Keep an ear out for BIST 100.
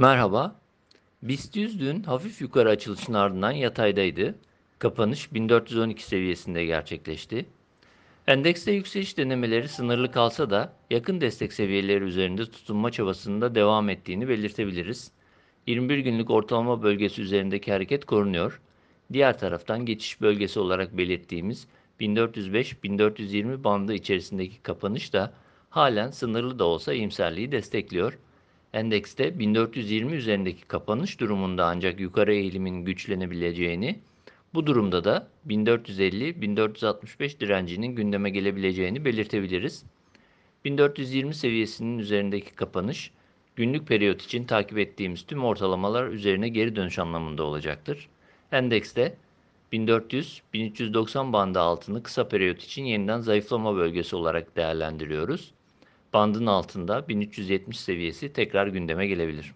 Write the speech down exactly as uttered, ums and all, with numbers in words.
Merhaba. BIST yüz dün hafif yukarı açılışın ardından yataydaydı. Kapanış bin dört yüz on iki seviyesinde gerçekleşti. Endekste yükseliş denemeleri sınırlı kalsa da yakın destek seviyeleri üzerinde tutunma çabasında devam ettiğini belirtebiliriz. yirmi bir günlük ortalama bölgesi üzerindeki hareket korunuyor. Diğer taraftan geçiş bölgesi olarak belirttiğimiz bin dört yüz beş bin dört yüz yirmi bandı içerisindeki kapanış da halen sınırlı da olsa iyimserliği destekliyor. Endekste bin dört yüz yirmi üzerindeki kapanış durumunda ancak yukarı eğilimin güçlenebileceğini, bu durumda da bin dört yüz elli bin dört yüz altmış beş direncinin gündeme gelebileceğini belirtebiliriz. bin dört yüz yirmi seviyesinin üzerindeki kapanış, günlük periyot için takip ettiğimiz tüm ortalamalar üzerine geri dönüş anlamında olacaktır. Endekste bin dört yüz bin üç yüz doksan bandı altını kısa periyot için yeniden zayıflama bölgesi olarak değerlendiriyoruz. Bandın altında bin üç yüz yetmiş seviyesi tekrar gündeme gelebilir.